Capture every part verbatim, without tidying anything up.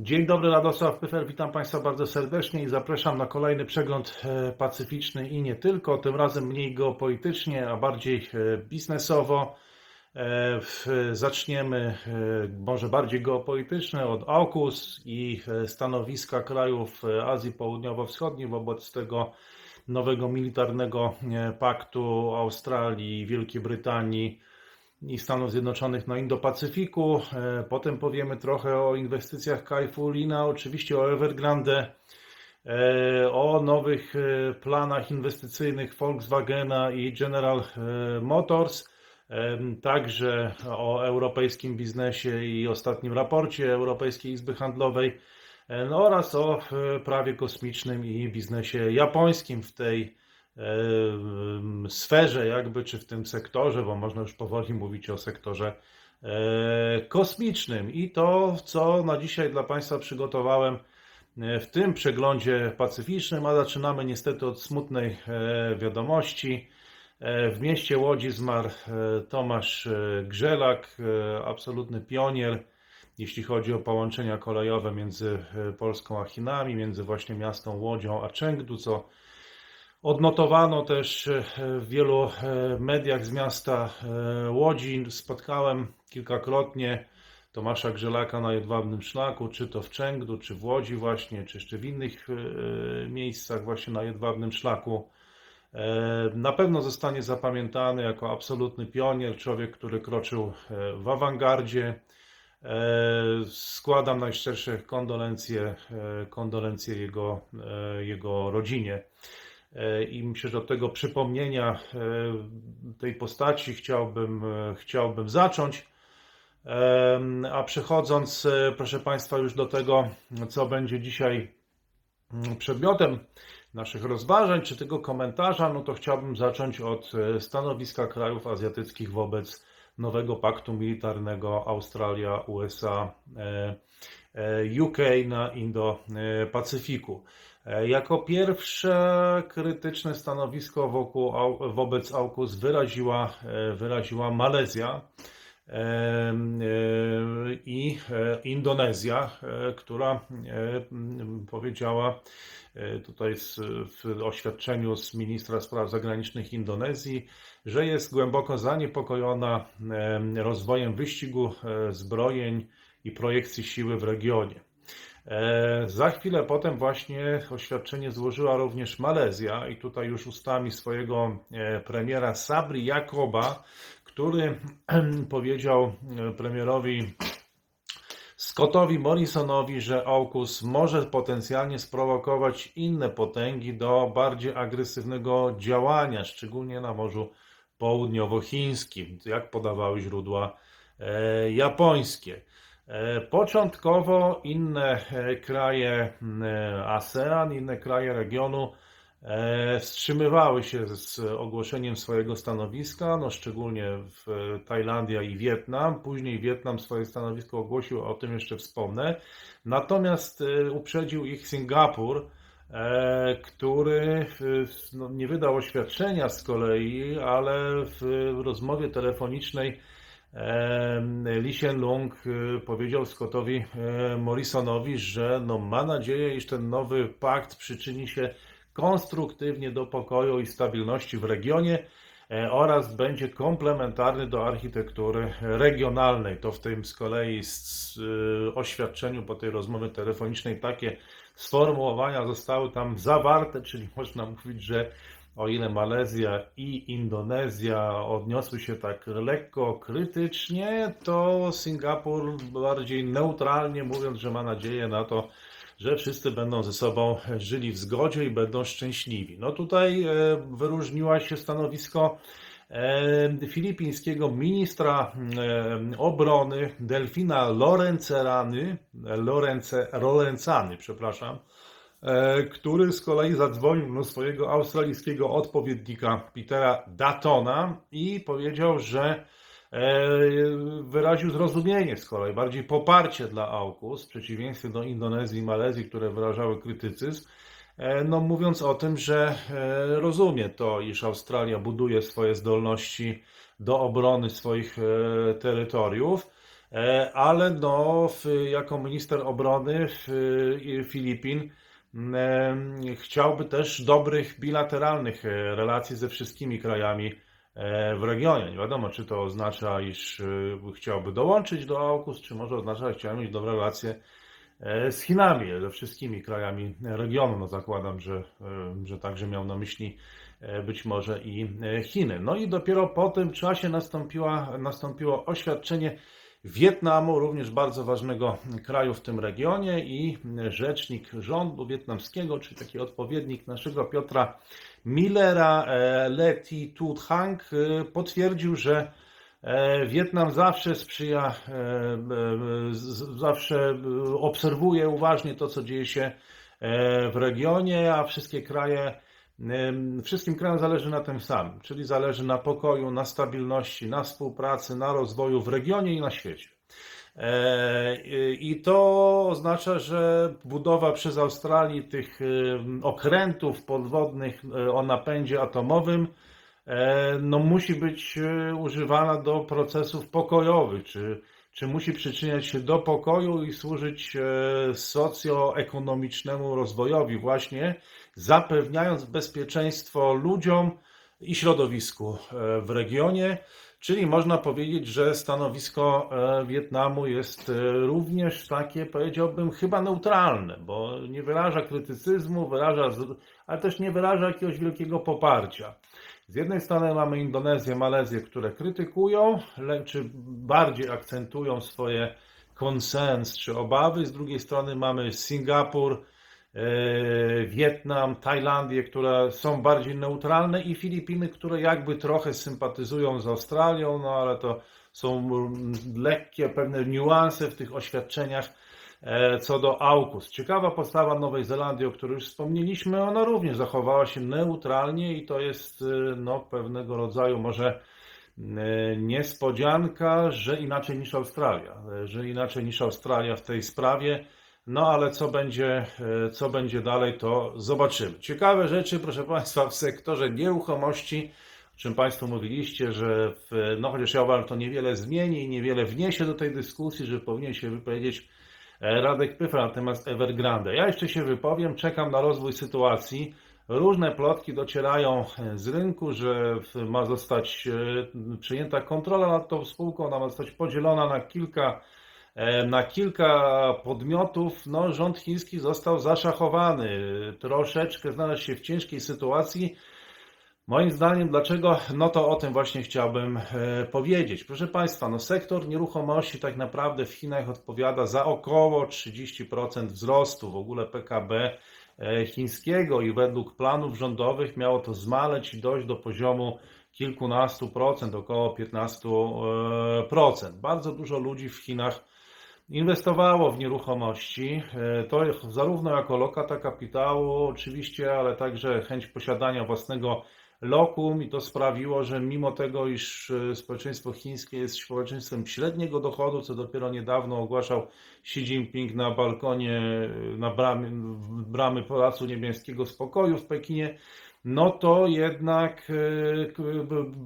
Dzień dobry, Radosław Pyfer, witam Państwa bardzo serdecznie i zapraszam na kolejny przegląd pacyficzny i nie tylko, tym razem mniej geopolitycznie, a bardziej biznesowo. Zaczniemy może bardziej geopolityczne od AUKUS i stanowiska krajów Azji Południowo-Wschodniej wobec tego nowego militarnego paktu Australii, Wielkiej Brytanii i Stanów Zjednoczonych na Indo-Pacyfiku. Potem powiemy trochę o inwestycjach Kai-Fu Lina, oczywiście o Evergrande, o nowych planach inwestycyjnych Volkswagena i General Motors, także o europejskim biznesie i ostatnim raporcie Europejskiej Izby Handlowej, no oraz o prawie kosmicznym i biznesie japońskim w tej sferze jakby, czy w tym sektorze, bo można już powoli mówić o sektorze kosmicznym. I to, co na dzisiaj dla Państwa przygotowałem w tym przeglądzie pacyficznym, a zaczynamy niestety od smutnej wiadomości. W mieście Łodzi zmarł Tomasz Grzelak, absolutny pionier, jeśli chodzi o połączenia kolejowe między Polską a Chinami, między właśnie miastem Łodzią a Chengdu, co odnotowano też w wielu mediach z miasta Łodzi. Spotkałem kilkakrotnie Tomasza Grzelaka na Jedwabnym Szlaku, czy to w Chengdu, czy w Łodzi właśnie, czy jeszcze w innych miejscach właśnie na Jedwabnym Szlaku. Na pewno zostanie zapamiętany jako absolutny pionier, człowiek, który kroczył w awangardzie. Składam najszczersze kondolencje, kondolencje jego, jego rodzinie. I myślę, że od tego przypomnienia tej postaci chciałbym, chciałbym zacząć. A przechodząc, proszę Państwa, już do tego, co będzie dzisiaj przedmiotem naszych rozważań czy tego komentarza, no to chciałbym zacząć od stanowiska krajów azjatyckich wobec nowego paktu militarnego Australia, U S A, U K na Indo-Pacyfiku. Jako pierwsze krytyczne stanowisko wokół, wobec AUKUS wyraziła, wyraziła Malezja i Indonezja, która powiedziała tutaj w oświadczeniu z ministra spraw zagranicznych Indonezji, że jest głęboko zaniepokojona rozwojem wyścigu zbrojeń i projekcji siły w regionie. Za chwilę potem właśnie oświadczenie złożyła również Malezja i tutaj już ustami swojego premiera Sabri Yaakoba, który powiedział premierowi Scottowi Morrisonowi, że AUKUS może potencjalnie sprowokować inne potęgi do bardziej agresywnego działania, szczególnie na Morzu Południowochińskim, jak podawały źródła japońskie. Początkowo inne kraje ASEAN, inne kraje regionu wstrzymywały się z ogłoszeniem swojego stanowiska, no szczególnie w Tajlandia i Wietnam. Później Wietnam swoje stanowisko ogłosił, o tym jeszcze wspomnę. Natomiast uprzedził ich Singapur, który no, nie wydał oświadczenia z kolei, ale w rozmowie telefonicznej Lee Hsien-Lung powiedział Scottowi Morrisonowi, że no, ma nadzieję, iż ten nowy pakt przyczyni się konstruktywnie do pokoju i stabilności w regionie oraz będzie komplementarny do architektury regionalnej. To w tym z kolei oświadczeniu po tej rozmowie telefonicznej takie sformułowania zostały tam zawarte, czyli można mówić, że o ile Malezja i Indonezja odniosły się tak lekko krytycznie, to Singapur bardziej neutralnie mówiąc, że ma nadzieję na to, że wszyscy będą ze sobą żyli w zgodzie i będą szczęśliwi. No tutaj wyróżniła się stanowisko filipińskiego ministra obrony Delfina Lorenzany, Lorenzany, przepraszam, który z kolei zadzwonił do swojego australijskiego odpowiednika Petera Duttona i powiedział, że wyraził zrozumienie z kolei, bardziej poparcie dla AUKUS, w przeciwieństwie do Indonezji i Malezji, które wyrażały krytycyzm, no mówiąc o tym, że rozumie to, iż Australia buduje swoje zdolności do obrony swoich terytoriów, ale no, jako minister obrony Filipin chciałby też dobrych bilateralnych relacji ze wszystkimi krajami w regionie. Nie wiadomo, czy to oznacza, iż chciałby dołączyć do AUKUS, czy może oznacza, że chciałby mieć dobre relacje z Chinami, ze wszystkimi krajami regionu. No zakładam, że, że także miał na myśli być może i Chiny. No i dopiero po tym czasie nastąpiła, nastąpiło oświadczenie Wietnamu, również bardzo ważnego kraju w tym regionie, i rzecznik rządu wietnamskiego, czyli taki odpowiednik naszego Piotra Millera, Le Thi Thu Thang, potwierdził, że Wietnam zawsze sprzyja, zawsze obserwuje uważnie to, co dzieje się w regionie, a wszystkie kraje, wszystkim krajom zależy na tym samym, czyli zależy na pokoju, na stabilności, na współpracy, na rozwoju w regionie i na świecie. I to oznacza, że budowa przez Australię tych okrętów podwodnych o napędzie atomowym no musi być używana do procesów pokojowych, czy, czy musi przyczyniać się do pokoju i służyć socjoekonomicznemu rozwojowi właśnie, zapewniając bezpieczeństwo ludziom i środowisku w regionie. Czyli można powiedzieć, że stanowisko Wietnamu jest również takie, powiedziałbym, chyba neutralne, bo nie wyraża krytycyzmu, wyraża, ale też nie wyraża jakiegoś wielkiego poparcia. Z jednej strony mamy Indonezję, Malezję, które krytykują, czy bardziej akcentują swoje concerns czy obawy. Z drugiej strony mamy Singapur, Wietnam, Tajlandię, które są bardziej neutralne, i Filipiny, które jakby trochę sympatyzują z Australią, no ale to są lekkie pewne niuanse w tych oświadczeniach co do AUKUS. Ciekawa postawa Nowej Zelandii, o której już wspomnieliśmy, ona również zachowała się neutralnie i to jest no, pewnego rodzaju może niespodzianka, że inaczej niż Australia, że inaczej niż Australia w tej sprawie. No ale co będzie, co będzie dalej, to zobaczymy. Ciekawe rzeczy, proszę Państwa, w sektorze nieruchomości, o czym Państwo mówiliście, że w, no chociaż ja uważam, to niewiele zmieni i niewiele wniesie do tej dyskusji, że powinien się wypowiedzieć Radek Pyfer na temat Evergrande. Ja jeszcze się wypowiem, czekam na rozwój sytuacji. Różne plotki docierają z rynku, że ma zostać przyjęta kontrola nad tą spółką, ona ma zostać podzielona na kilka na kilka podmiotów. No, rząd chiński został zaszachowany, troszeczkę znalazł się w ciężkiej sytuacji. Moim zdaniem dlaczego? No to o tym właśnie chciałbym powiedzieć. Proszę Państwa, no sektor nieruchomości tak naprawdę w Chinach odpowiada za około trzydzieści procent wzrostu w ogóle P K B chińskiego i według planów rządowych miało to zmaleć i dojść do poziomu kilkunastu procent, około piętnastu procent. Bardzo dużo ludzi w Chinach inwestowało w nieruchomości, to zarówno jako lokata kapitału oczywiście, ale także chęć posiadania własnego lokum, i to sprawiło, że mimo tego, iż społeczeństwo chińskie jest społeczeństwem średniego dochodu, co dopiero niedawno ogłaszał Xi Jinping na balkonie, na bramie, bramy Pałacu Niebieskiego Spokoju w Pekinie, no to jednak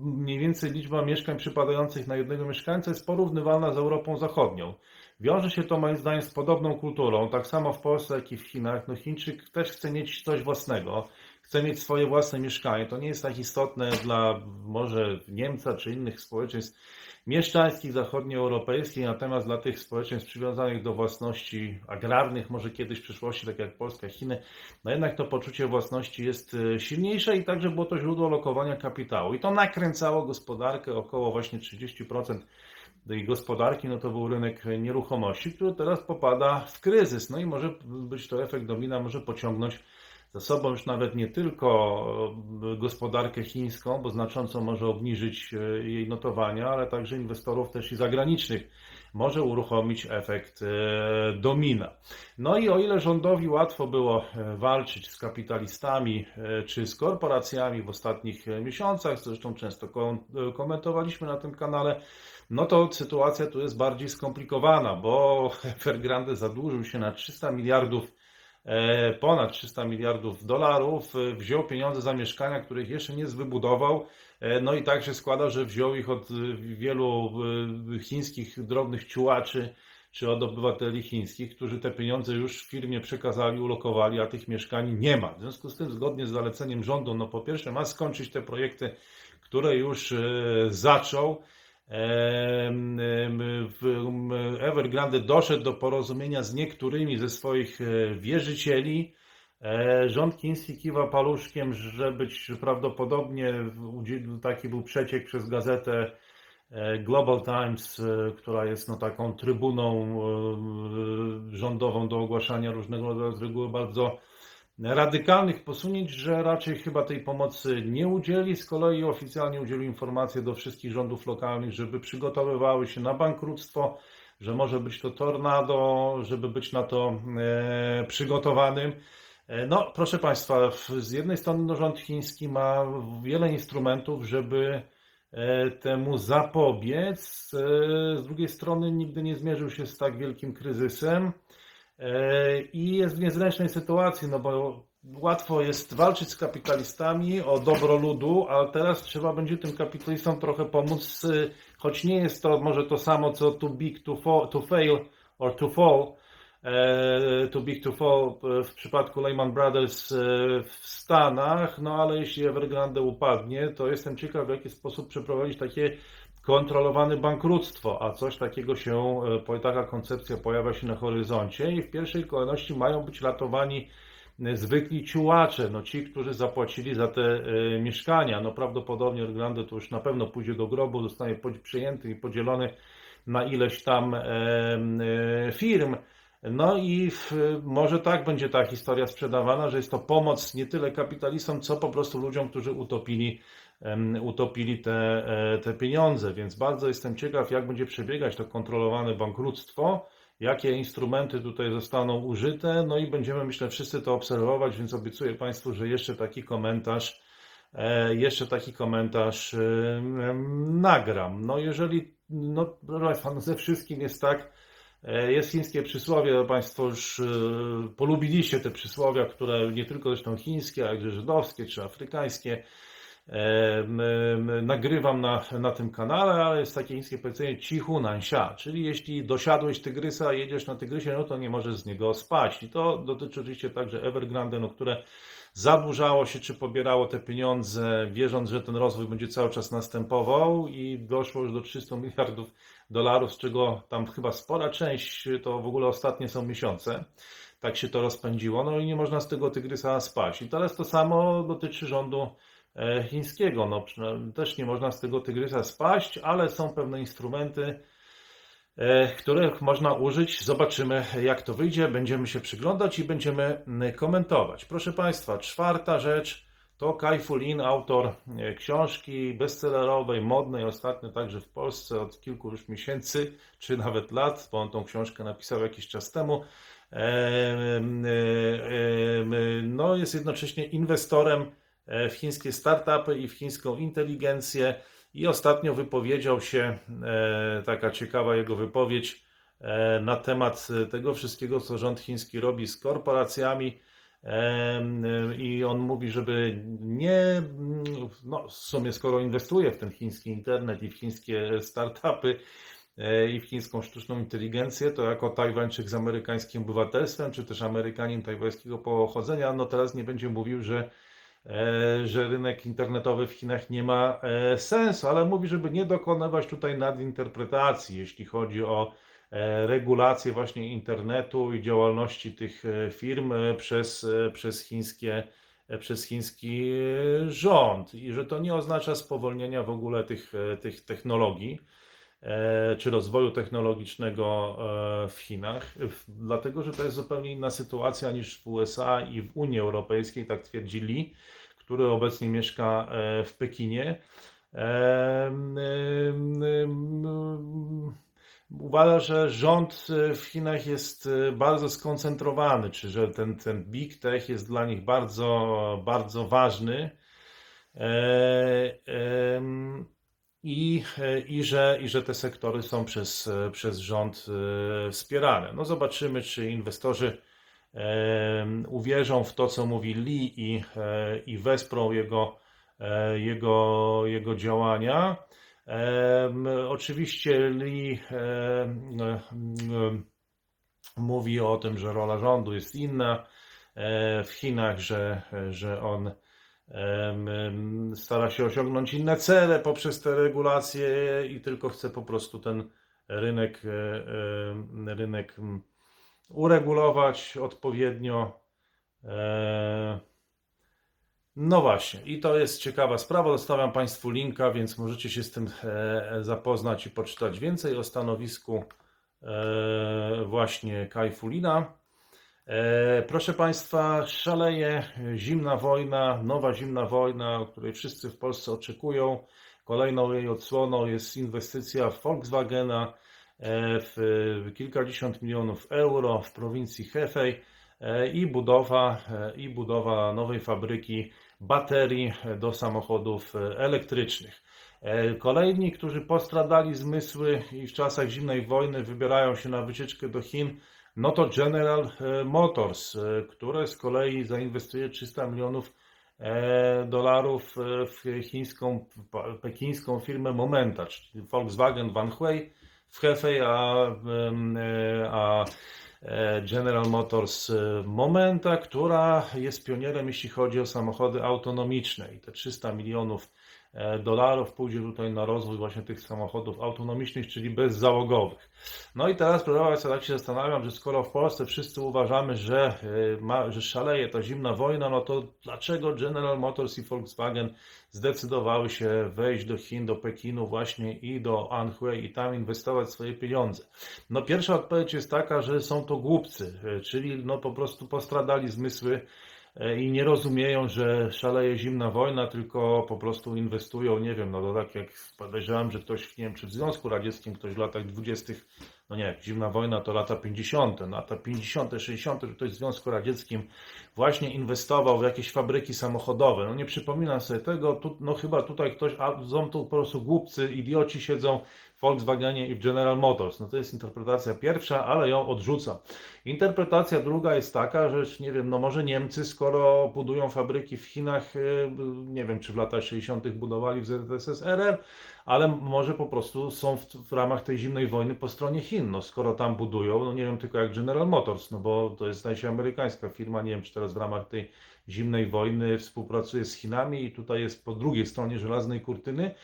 mniej więcej liczba mieszkań przypadających na jednego mieszkańca jest porównywalna z Europą Zachodnią. Wiąże się to moim zdaniem z podobną kulturą, tak samo w Polsce, jak i w Chinach. No Chińczyk też chce mieć coś własnego, chce mieć swoje własne mieszkanie. To nie jest tak istotne dla może Niemca czy innych społeczeństw mieszczańskich, zachodnioeuropejskich, natomiast dla tych społeczeństw przywiązanych do własności agrarnych, może kiedyś w przyszłości, tak jak Polska, Chiny, no jednak to poczucie własności jest silniejsze i także było to źródło lokowania kapitału. I to nakręcało gospodarkę, około właśnie trzydzieści procent tej gospodarki, no to był rynek nieruchomości, który teraz popada w kryzys. No i może być to efekt domina, może pociągnąć za sobą już nawet nie tylko gospodarkę chińską, bo znacząco może obniżyć jej notowania, ale także inwestorów też i zagranicznych. Może uruchomić efekt domina. No i o ile rządowi łatwo było walczyć z kapitalistami czy z korporacjami w ostatnich miesiącach, zresztą często komentowaliśmy na tym kanale, no to sytuacja tu jest bardziej skomplikowana, bo Evergrande zadłużył się na trzysta miliardów ponad trzysta miliardów dolarów, wziął pieniądze za mieszkania, których jeszcze nie zwybudował, No i tak się składa, że wziął ich od wielu chińskich drobnych ciułaczy czy od obywateli chińskich, którzy te pieniądze już w firmie przekazali, ulokowali, a tych mieszkań nie ma. W związku z tym, zgodnie z zaleceniem rządu, no po pierwsze ma skończyć te projekty, które już zaczął. Evergrande doszedł do porozumienia z niektórymi ze swoich wierzycieli. Rząd chiński kiwa paluszkiem, że być prawdopodobnie taki był przeciek przez gazetę Global Times, która jest no taką trybuną rządową do ogłaszania różnego rodzaju, z reguły bardzo radykalnych posunięć, że raczej chyba tej pomocy nie udzieli. Z kolei oficjalnie udzielił informacji do wszystkich rządów lokalnych, żeby przygotowywały się na bankructwo, że może być to tornado, żeby być na to e, przygotowanym. E, no proszę Państwa, w, z jednej strony no, rząd chiński ma wiele instrumentów, żeby e, temu zapobiec. E, z drugiej strony nigdy nie zmierzył się z tak wielkim kryzysem. I jest w niezręcznej sytuacji, no bo łatwo jest walczyć z kapitalistami o dobro ludu, a teraz trzeba będzie tym kapitalistom trochę pomóc, choć nie jest to może to samo co too big to, fall, to fail or to fall, too big to fall w przypadku Lehman Brothers w Stanach, no ale jeśli Evergrande upadnie, to jestem ciekaw, w jaki sposób przeprowadzić takie kontrolowane bankructwo, a coś takiego się, taka koncepcja pojawia się na horyzoncie i w pierwszej kolejności mają być ratowani zwykli ciułacze, no ci, którzy zapłacili za te e, mieszkania. No prawdopodobnie Evergrande to już na pewno pójdzie do grobu, zostanie przejęty i podzielony na ileś tam e, e, firm. No i w, może tak będzie ta historia sprzedawana, że jest to pomoc nie tyle kapitalistom, co po prostu ludziom, którzy utopili utopili te, te pieniądze, więc bardzo jestem ciekaw, jak będzie przebiegać to kontrolowane bankructwo, jakie instrumenty tutaj zostaną użyte, no i będziemy, myślę, wszyscy to obserwować, więc obiecuję Państwu, że jeszcze taki komentarz, jeszcze taki komentarz nagram. No jeżeli, no ze wszystkim jest tak, jest chińskie przysłowie, Państwo już polubiliście te przysłowia, które nie tylko zresztą chińskie, ale także żydowskie czy afrykańskie, E, e, nagrywam na, na tym kanale, ale jest takie chińskie powiedzenie cichu nansia, czyli jeśli dosiadłeś tygrysa, jedziesz na tygrysie, no to nie możesz z niego spać. I to dotyczy oczywiście także Evergrande, no, które zadłużało się czy pobierało te pieniądze, wierząc, że ten rozwój będzie cały czas następował i doszło już do trzystu miliardów dolarów, z czego tam chyba spora część to w ogóle ostatnie są miesiące. Tak się to rozpędziło, no i nie można z tego tygrysa spać. I teraz to samo dotyczy rządu chińskiego, no też nie można z tego tygrysa spaść, ale są pewne instrumenty, których można użyć. Zobaczymy, jak to wyjdzie, będziemy się przyglądać i będziemy komentować. Proszę Państwa, czwarta rzecz to Kai-Fu Lin, autor książki bestsellerowej, modnej, ostatnio także w Polsce od kilku już miesięcy, czy nawet lat, bo on tą książkę napisał jakiś czas temu. No jest jednocześnie inwestorem w chińskie startupy i w chińską inteligencję i ostatnio wypowiedział się, e, taka ciekawa jego wypowiedź e, na temat tego wszystkiego, co rząd chiński robi z korporacjami e, e, i on mówi, żeby nie, no w sumie skoro inwestuje w ten chiński internet i w chińskie startupy e, i w chińską sztuczną inteligencję, to jako Tajwańczyk z amerykańskim obywatelstwem, czy też Amerykanin tajwańskiego pochodzenia, no teraz nie będzie mówił, że że rynek internetowy w Chinach nie ma sensu, ale mówi, żeby nie dokonywać tutaj nadinterpretacji, jeśli chodzi o regulację właśnie internetu i działalności tych firm przez, przez, chińskie, przez chiński rząd i że to nie oznacza spowolnienia w ogóle tych, tych technologii czy rozwoju technologicznego w Chinach, dlatego, że to jest zupełnie inna sytuacja niż w U S A i w Unii Europejskiej, tak twierdzi Lee, który obecnie mieszka w Pekinie. Uważa, że rząd w Chinach jest bardzo skoncentrowany, czy że ten, ten big tech jest dla nich bardzo, bardzo ważny. I, i, że, i że te sektory są przez, przez rząd wspierane. No zobaczymy, czy inwestorzy uwierzą w to, co mówi Lee i, i wesprą jego jego, jego działania. Oczywiście Lee mówi o tym, że rola rządu jest inna w Chinach, że, że on stara się osiągnąć inne cele poprzez te regulacje i tylko chce po prostu ten rynek, rynek uregulować odpowiednio. No właśnie, i to jest ciekawa sprawa. Zostawiam Państwu linka, więc możecie się z tym zapoznać i poczytać więcej o stanowisku właśnie Kai-Fu Lina. Proszę Państwa, szaleje zimna wojna, nowa zimna wojna, o której wszyscy w Polsce oczekują. Kolejną jej odsłoną jest inwestycja w Volkswagena w kilkadziesiąt milionów euro w prowincji Hefei i budowa, i budowa nowej fabryki baterii do samochodów elektrycznych. Kolejni, którzy postradali zmysły i w czasach zimnej wojny wybierają się na wycieczkę do Chin, no to General Motors, które z kolei zainwestuje trzysta milionów dolarów w chińską, pekińską firmę Momenta, czyli Volkswagen Wanhui w Hefei, a, a General Motors Momenta, która jest pionierem, jeśli chodzi o samochody autonomiczne. I te trzysta milionów dolarów pójdzie tutaj na rozwój właśnie tych samochodów autonomicznych, czyli bezzałogowych. No i teraz, proszę Państwa, tak się zastanawiam, że skoro w Polsce wszyscy uważamy, że, ma, że szaleje ta zimna wojna, no to dlaczego General Motors i Volkswagen zdecydowały się wejść do Chin, do Pekinu właśnie i do Anhui i tam inwestować swoje pieniądze? No pierwsza odpowiedź jest taka, że są to głupcy, czyli no po prostu postradali zmysły i nie rozumieją, że szaleje zimna wojna, tylko po prostu inwestują, nie wiem, no to tak jak podejrzewam, że ktoś, nie wiem, czy w Związku Radzieckim ktoś w latach dwudziestych, no nie, zimna wojna to lata pięćdziesiąte, lata pięćdziesiąte, sześćdziesiąte, że ktoś w Związku Radzieckim właśnie inwestował w jakieś fabryki samochodowe. No nie przypominam sobie tego, tu, no chyba tutaj ktoś, a są tu po prostu głupcy, idioci siedzą w Volkswagenie i w General Motors. No to jest interpretacja pierwsza, ale ją odrzucam. Interpretacja druga jest taka, że nie wiem, no może Niemcy, skoro budują fabryki w Chinach, nie wiem, czy w latach sześćdziesiątych budowali w Z S R R, ale może po prostu są w, w ramach tej zimnej wojny po stronie Chin, no skoro tam budują, no nie wiem tylko jak General Motors, no bo to jest najbardziej amerykańska firma, nie wiem czy teraz w ramach tej zimnej wojny współpracuje z Chinami i tutaj jest po drugiej stronie żelaznej kurtyny.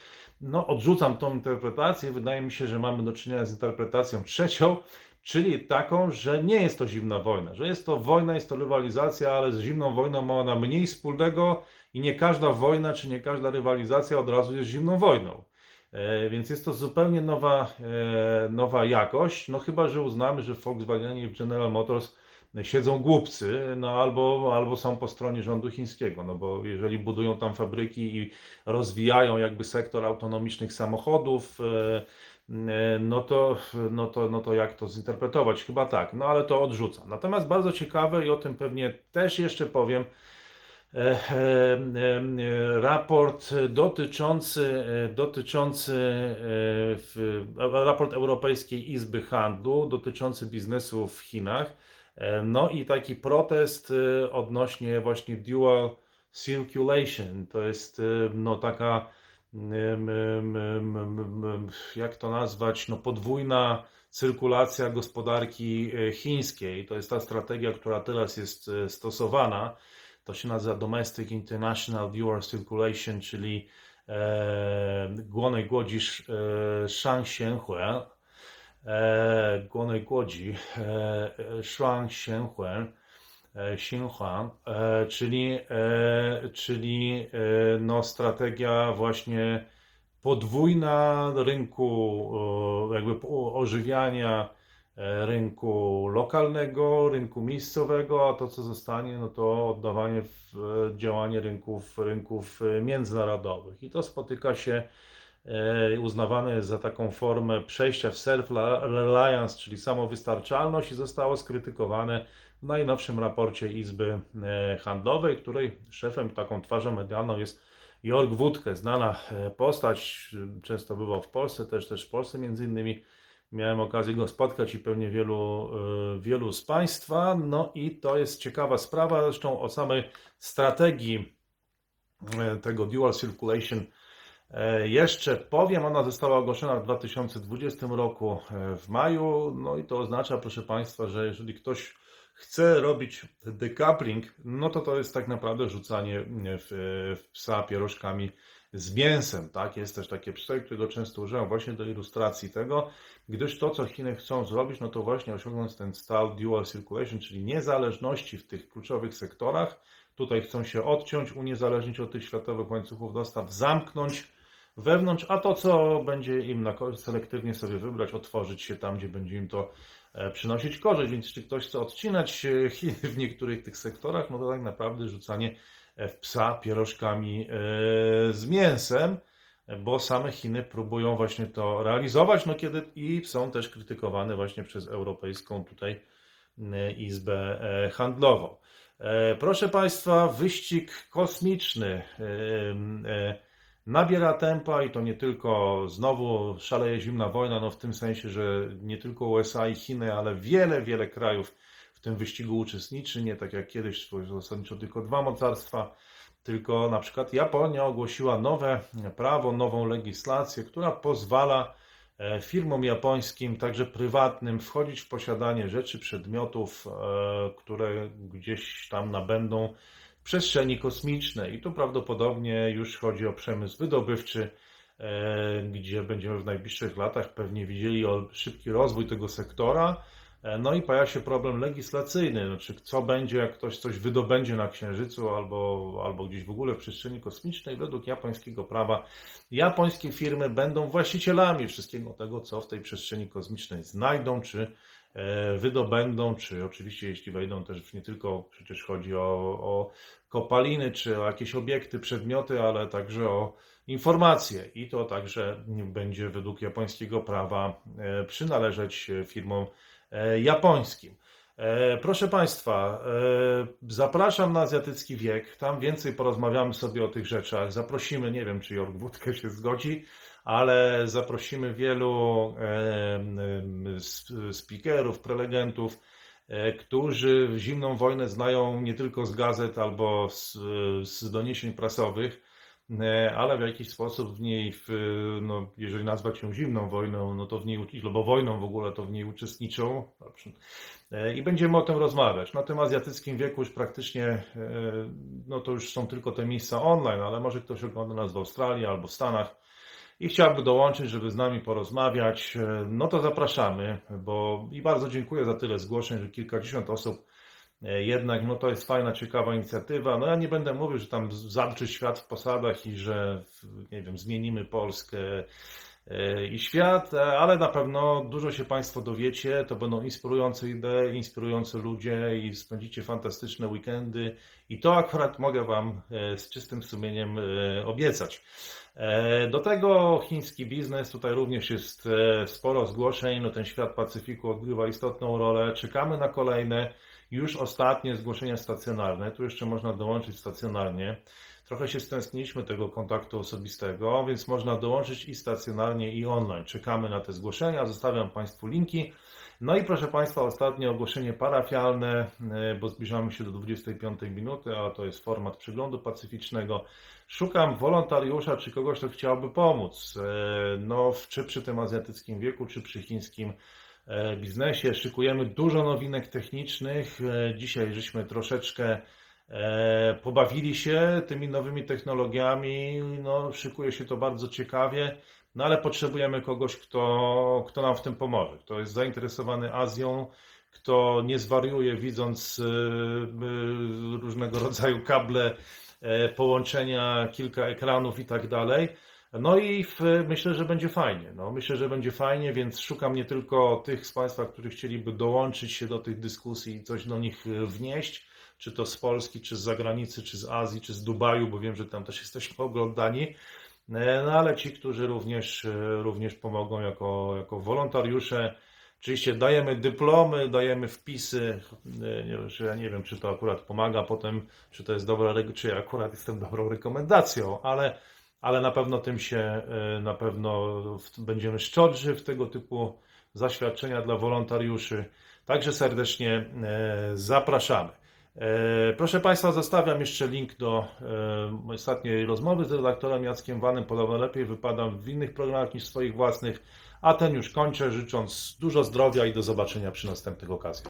No odrzucam tą interpretację, wydaje mi się, że mamy do czynienia z interpretacją trzecią, czyli taką, że nie jest to zimna wojna, że jest to wojna, jest to rywalizacja, ale z zimną wojną ma ona mniej wspólnego i nie każda wojna czy nie każda rywalizacja od razu jest zimną wojną. Więc jest to zupełnie nowa, nowa jakość, no chyba, że uznamy, że w Volkswagenie i w General Motors siedzą głupcy, no albo, albo są po stronie rządu chińskiego, no bo jeżeli budują tam fabryki i rozwijają jakby sektor autonomicznych samochodów, no to, no to, no to jak to zinterpretować? Chyba tak, no ale to odrzucam. Natomiast bardzo ciekawe i o tym pewnie też jeszcze powiem, raport dotyczący, dotyczący raport Europejskiej Izby Handlu dotyczący biznesu w Chinach, no i taki protest odnośnie właśnie dual circulation, to jest no taka, jak to nazwać, no podwójna cyrkulacja gospodarki chińskiej, to jest ta strategia, która teraz jest stosowana. To się nazywa Domestic International Dual Circulation, czyli e, Głonej Głodzi e, Shang Xianhue, e, Głonej Głodzi e, Shang Xianhue, e, Xinhua, e, czyli, e, czyli e, no, strategia właśnie podwójna rynku, e, jakby ożywiania rynku lokalnego, rynku miejscowego, a to co zostanie, no to oddawanie w działanie rynków, rynków międzynarodowych. I to spotyka się, uznawane jest za taką formę przejścia w self-reliance, czyli samowystarczalność, i zostało skrytykowane w najnowszym raporcie Izby Handlowej, której szefem, taką twarzą medialną jest Jörg Wuttke, znana postać, często bywał w Polsce, też, też w Polsce między innymi. Miałem okazję go spotkać i pewnie wielu, wielu z Państwa. No i to jest ciekawa sprawa. Zresztą o samej strategii tego dual circulation jeszcze powiem. Ona została ogłoszona w dwa tysiące dwudziestym roku w maju. No i to oznacza, proszę Państwa, że jeżeli ktoś chce robić decoupling, no to to jest tak naprawdę rzucanie w, w psa pierożkami z mięsem, tak? Jest też takie przykład, którego często używam właśnie do ilustracji tego, gdyż to, co Chiny chcą zrobić, no to właśnie osiągnąć ten stan dual circulation, czyli niezależności w tych kluczowych sektorach. Tutaj chcą się odciąć, uniezależnić od tych światowych łańcuchów dostaw, zamknąć wewnątrz, a to, co będzie im na korzyść, selektywnie sobie wybrać, otworzyć się tam, gdzie będzie im to przynosić korzyść. Więc czy ktoś chce odcinać Chiny w niektórych tych sektorach, no to tak naprawdę rzucanie w psa pierożkami z mięsem, bo same Chiny próbują właśnie to realizować, no kiedy i są też krytykowane właśnie przez Europejską tutaj Izbę Handlową. Proszę Państwa, wyścig kosmiczny nabiera tempa i to nie tylko, znowu szaleje zimna wojna, no w tym sensie, że nie tylko U S A i Chiny, ale wiele, wiele krajów w tym wyścigu uczestniczy, nie tak jak kiedyś, zasadniczo tylko dwa mocarstwa, tylko na przykład Japonia ogłosiła nowe prawo, nową legislację, która pozwala firmom japońskim, także prywatnym, wchodzić w posiadanie rzeczy, przedmiotów, które gdzieś tam nabędą w przestrzeni kosmicznej. I tu prawdopodobnie już chodzi o przemysł wydobywczy, gdzie będziemy w najbliższych latach pewnie widzieli szybki rozwój tego sektora. No i pojawia się problem legislacyjny, znaczy co będzie, jak ktoś coś wydobędzie na Księżycu albo, albo gdzieś w ogóle w przestrzeni kosmicznej. Według japońskiego prawa japońskie firmy będą właścicielami wszystkiego tego, co w tej przestrzeni kosmicznej znajdą, czy wydobędą, czy oczywiście jeśli wejdą też, nie tylko przecież chodzi o, o kopaliny, czy o jakieś obiekty, przedmioty, ale także o informacje. I to także będzie według japońskiego prawa przynależeć firmom japońskim. Proszę Państwa, zapraszam na Azjatycki Wiek, tam więcej porozmawiamy sobie o tych rzeczach, zaprosimy, nie wiem czy Jörg Wuttke się zgodzi, ale zaprosimy wielu speakerów, prelegentów, którzy zimną wojnę znają nie tylko z gazet albo z, z doniesień prasowych, ale w jakiś sposób w niej, w, no, jeżeli nazwać ją zimną wojną, no to w niej, albo wojną w ogóle, to w niej uczestniczą. I będziemy o tym rozmawiać. Na tym azjatyckim wieku już praktycznie, no to już są tylko te miejsca online, ale może ktoś ogląda nas w Australii albo w Stanach i chciałby dołączyć, żeby z nami porozmawiać, no to zapraszamy, bo i bardzo dziękuję za tyle zgłoszeń, że kilkadziesiąt osób jednak, no to jest fajna, ciekawa inicjatywa. No ja nie będę mówił, że tam zamczy świat w posadach i że, nie wiem, zmienimy Polskę i świat, ale na pewno dużo się Państwo dowiecie, to będą inspirujące idee, inspirujące ludzie i spędzicie fantastyczne weekendy i to akurat mogę Wam z czystym sumieniem obiecać. Do tego chiński biznes, tutaj również jest sporo zgłoszeń, no ten świat Pacyfiku odgrywa istotną rolę, czekamy na kolejne, już ostatnie zgłoszenia stacjonarne, tu jeszcze można dołączyć stacjonarnie. Trochę się stęskniliśmy tego kontaktu osobistego, więc można dołączyć i stacjonarnie, i online. Czekamy na te zgłoszenia, zostawiam Państwu linki. No i proszę Państwa, ostatnie ogłoszenie parafialne, bo zbliżamy się do dwudziestej piątej minuty, a to jest format przeglądu pacyficznego. Szukam wolontariusza, czy kogoś, kto chciałby pomóc, no, czy przy tym azjatyckim wieku, czy przy chińskim biznesie. Szykujemy dużo nowinek technicznych. Dzisiaj żeśmy troszeczkę pobawili się tymi nowymi technologiami, no, szykuje się to bardzo ciekawie, no ale potrzebujemy kogoś, kto, kto nam w tym pomoże, kto jest zainteresowany Azją, kto nie zwariuje widząc różnego rodzaju kable, połączenia, kilka ekranów i tak dalej. No i w, myślę, że będzie fajnie, no, myślę, że będzie fajnie, więc szukam nie tylko tych z Państwa, którzy chcieliby dołączyć się do tych dyskusji i coś do nich wnieść, czy to z Polski, czy z zagranicy, czy z Azji, czy z Dubaju, bo wiem, że tam też jesteśmy oglądani, no ale ci, którzy również, również pomogą jako, jako wolontariusze. Oczywiście dajemy dyplomy, dajemy wpisy, ja nie wiem, czy to akurat pomaga potem, czy to jest dobra, czy ja akurat jestem dobrą rekomendacją, ale, ale na pewno tym się, na pewno będziemy szczodrzy w tego typu zaświadczenia dla wolontariuszy, także serdecznie zapraszamy. Proszę Państwa, zostawiam jeszcze link do mojej ostatniej rozmowy z redaktorem Jackiem Wanem. Podobno lepiej wypadam w innych programach niż swoich własnych, a ten już kończę, życząc dużo zdrowia i do zobaczenia przy następnych okazjach.